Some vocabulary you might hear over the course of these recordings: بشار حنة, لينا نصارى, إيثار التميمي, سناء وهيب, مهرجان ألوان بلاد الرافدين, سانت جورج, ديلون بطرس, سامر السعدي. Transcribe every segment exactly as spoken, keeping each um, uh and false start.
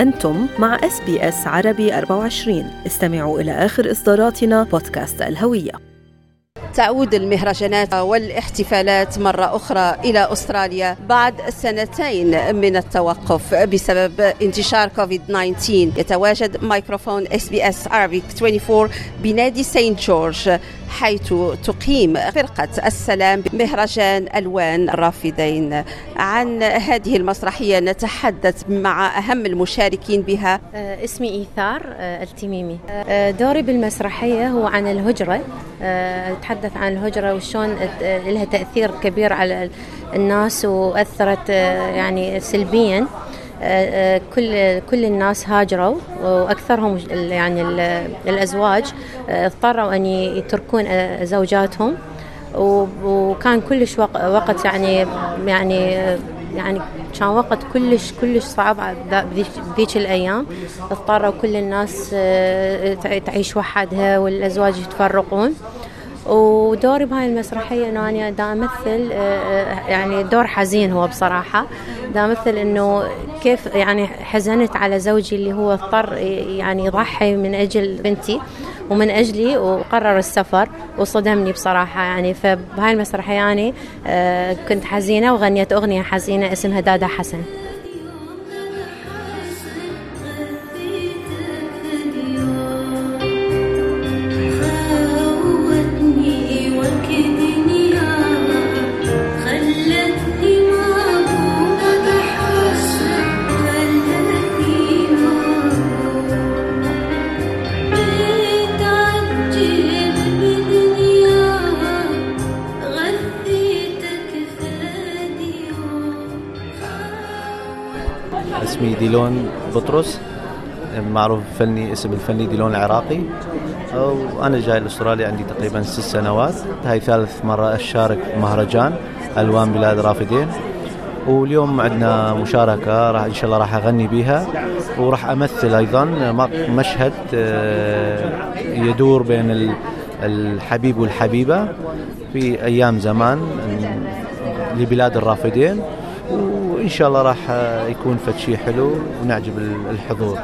أنتم مع اس بي اس عربي أربعة وعشرين. استمعوا إلى آخر إصداراتنا بودكاست الهوية. تعود المهرجانات والاحتفالات مرة أخرى إلى أستراليا بعد سنتين من التوقف بسبب انتشار كوفيد تسعة عشر. يتواجد مايكروفون اس بي اس عربي أربعة وعشرين بنادي سانت جورج، حيث تقيم فرقة السلام بمهرجان ألوان الرافدين. عن هذه المسرحية نتحدث مع أهم المشاركين بها. اسمي إيثار التميمي. دوري بالمسرحية هو عن الهجرة، تحدث عن الهجرة وشون لها تأثير كبير على الناس وأثرت يعني سلبياً. كل كل الناس هاجروا، واكثرهم يعني الازواج اضطروا ان يتركون زوجاتهم، وكان كلش وقت يعني يعني يعني كان وقت كلش كلش صعب بذيك الايام. اضطروا كل الناس تعيش وحدها والازواج يتفرقون. ودوري بهاي المسرحية أنه أنا دا أمثل يعني دور حزين، هو بصراحة دا أمثل أنه كيف يعني حزنت على زوجي اللي هو اضطر يعني يضحي من أجل بنتي ومن أجلي، وقرر السفر وصدمني بصراحة يعني. فبهاي المسرحية يعني كنت حزينة وغنيت أغنية حزينة اسمها دادا حسن. اسمي ديلون بطرس، معروف فني اسم الفني ديلون العراقي، وأنا جاي لأستراليا عندي تقريبا ست سنوات. هاي ثالث مرة أشارك مهرجان ألوان بلاد الرافدين، واليوم عندنا مشاركة راح إن شاء الله راح أغني بيها، وراح أمثل أيضا مشهد يدور بين الحبيب والحبيبة في أيام زمان لبلاد الرافدين، وإن شاء الله راح يكون فتشي حلو ونعجب الحضور.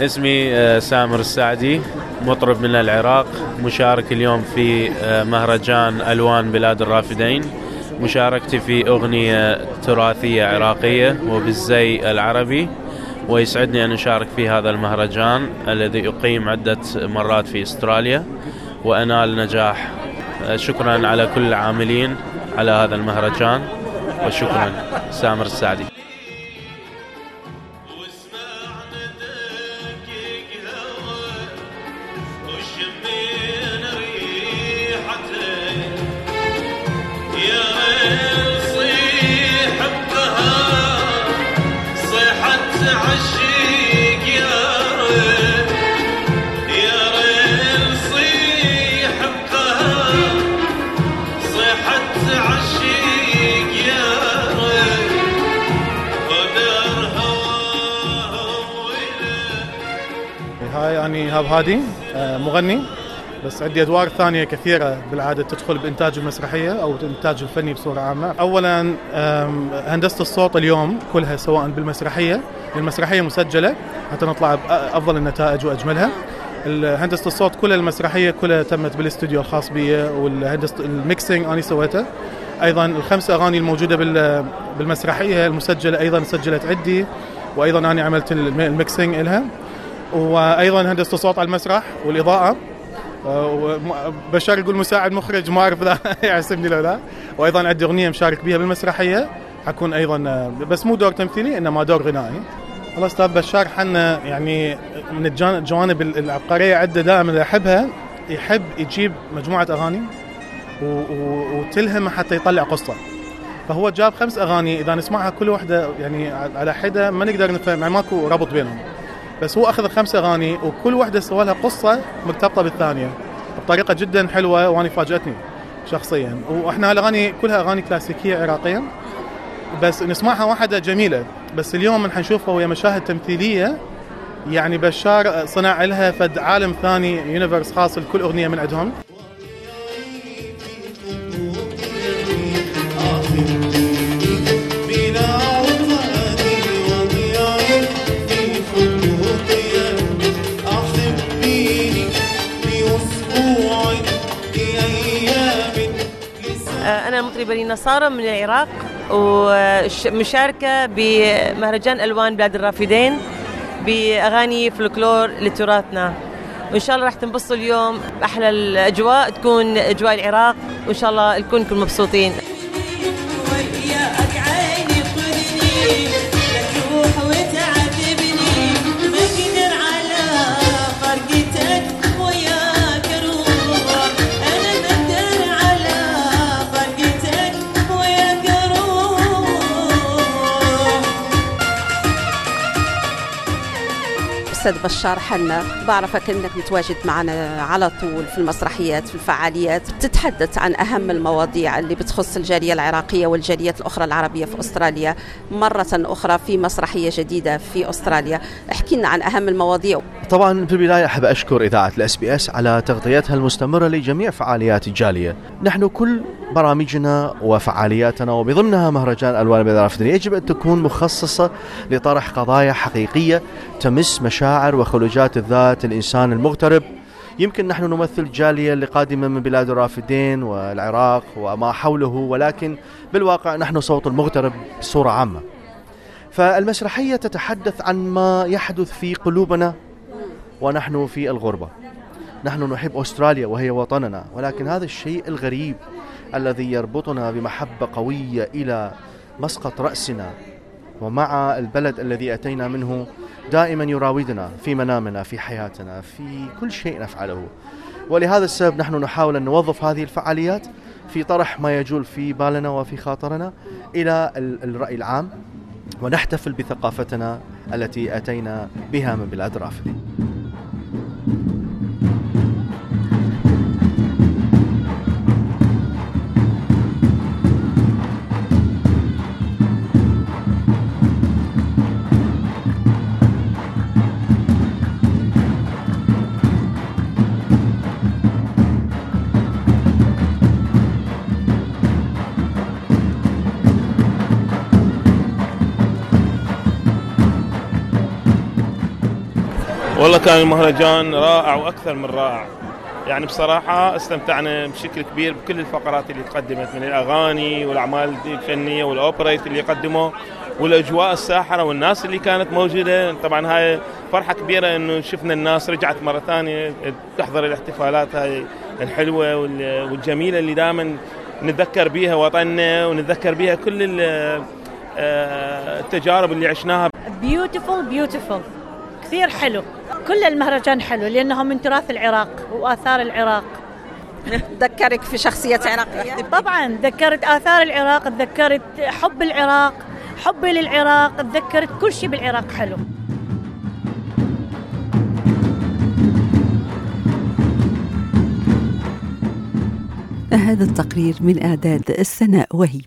اسمي سامر السعدي، مطرب من العراق، مشارك اليوم في مهرجان ألوان بلاد الرافدين. مشاركتي في أغنية تراثية عراقية وبالزي العربي، ويسعدني أن أشارك في هذا المهرجان الذي يقيم عدة مرات في أستراليا وأنال نجاح. شكرا على كل العاملين على هذا المهرجان، وشكرا. سامر السعدي. هاي أنا هاب هادي، مغني، بس عندي أدوار ثانية كثيرة بالعادة تدخل بإنتاج المسرحية أو الإنتاج الفني بصورة عامة. أولاً هندسة الصوت اليوم كلها، سواء بالمسرحية، المسرحية مسجلة حتى نطلع بأفضل النتائج وأجملها. هندسة الصوت كلها، المسرحية كلها تمت بالاستوديو الخاص بي، والهندسة الميكسينج أنا سويته أيضاً. الخمس أغاني الموجودة بالمسرحية المسجلة أيضاً سجلت عندي، وأيضاً أنا عملت الميكسينج إلها، وأيضاً هندسة الصوت على المسرح والإضاءة. وبشار يقول مساعد مخرج، ما أعرف ذا يعسمني لو لا. وأيضاً عندي أغنية مشارك بيها بالمسرحية، حكون أيضاً بس مو دور تمثيلي إنما دور غنائي. الله أستاذ بشار حنة يعني من الجوانب العبقرية عدة دائماً أحبها، يحب يجيب مجموعة أغاني وتلهم حتى يطلع قصة. فهو جاب خمس أغاني، إذا نسمعها كل واحدة يعني على حدة ما نقدر نفهم، يعني ماكو ربط بينهم، بس هو أخذ خمس أغاني وكل واحدة سوى لها قصة مرتبطة بالثانية بطريقة جدا حلوة، وأنا فاجأتني شخصيا. وإحنا هالأغاني كلها أغاني كلاسيكية عراقية، بس نسمعها واحدة جميلة. بس اليوم من حنشوفها وهي مشاهد تمثيلية، يعني بشار صنع لها فد عالم ثاني، يونيفرس خاص لكل أغنية من عندهم. أنا مطربة لينا نصارى من العراق، ومشاركة بمهرجان ألوان بلاد الرافدين بأغاني فلكلور لتراثنا، وإن شاء الله راح تنبسطوا اليوم. أحلى الأجواء تكون أجواء العراق، وإن شاء الله نكون كل مبسوطين. أستاذ بشار حنة، بعرفك أنك متواجد معنا على طول في المسرحيات في الفعاليات، تتحدث عن أهم المواضيع اللي بتخص الجالية العراقية والجاليات الأخرى العربية في أستراليا. مرة أخرى في مسرحية جديدة في أستراليا، احكي لنا عن أهم المواضيع. طبعا في البداية أحب أشكر إذاعة الأس بي أس على تغطيتها المستمرة لجميع فعاليات الجالية. نحن كل برامجنا وفعالياتنا وبضمنها مهرجان ألوان بلاد الرافدين يجب أن تكون مخصصة لطرح قضايا حقيقية تمس مشاعر وخلوجات الذات الإنسان المغترب. يمكن نحن نمثل جالية اللي قادمة من بلاد الرافدين والعراق وما حوله، ولكن بالواقع نحن صوت المغترب بصورة عامة. فالمسرحية تتحدث عن ما يحدث في قلوبنا ونحن في الغربة. نحن نحب أستراليا وهي وطننا، ولكن هذا الشيء الغريب الذي يربطنا بمحبة قوية إلى مسقط رأسنا ومع البلد الذي أتينا منه دائما يراودنا في منامنا، في حياتنا، في كل شيء نفعله. ولهذا السبب نحن نحاول أن نوظف هذه الفعاليات في طرح ما يجول في بالنا وفي خاطرنا إلى الرأي العام، ونحتفل بثقافتنا التي أتينا بها من بلاد الرافدين. والله كان المهرجان رائع وأكثر من رائع، يعني بصراحة استمتعنا بشكل كبير بكل الفقرات اللي تقدمت من الأغاني والأعمال الفنية والأوبريت اللي قدموه والأجواء الساحرة والناس اللي كانت موجودة. طبعا هاي فرحة كبيرة إنه شفنا الناس رجعت مرة ثانية تحضر الاحتفالات هاي الحلوة والجميلة اللي دائما نتذكر بيها وطننا ونتذكر بيها كل التجارب اللي عشناها. beautiful beautiful كثير حلو، كل المهرجان حلو لأنه من تراث العراق وآثار العراق. ذكرك في شخصية عراقية؟ طبعا ذكرت آثار العراق، ذكرت حب العراق، حبي للعراق، ذكرت كل شيء بالعراق حلو. هذا التقرير من إعداد سناء وهيب.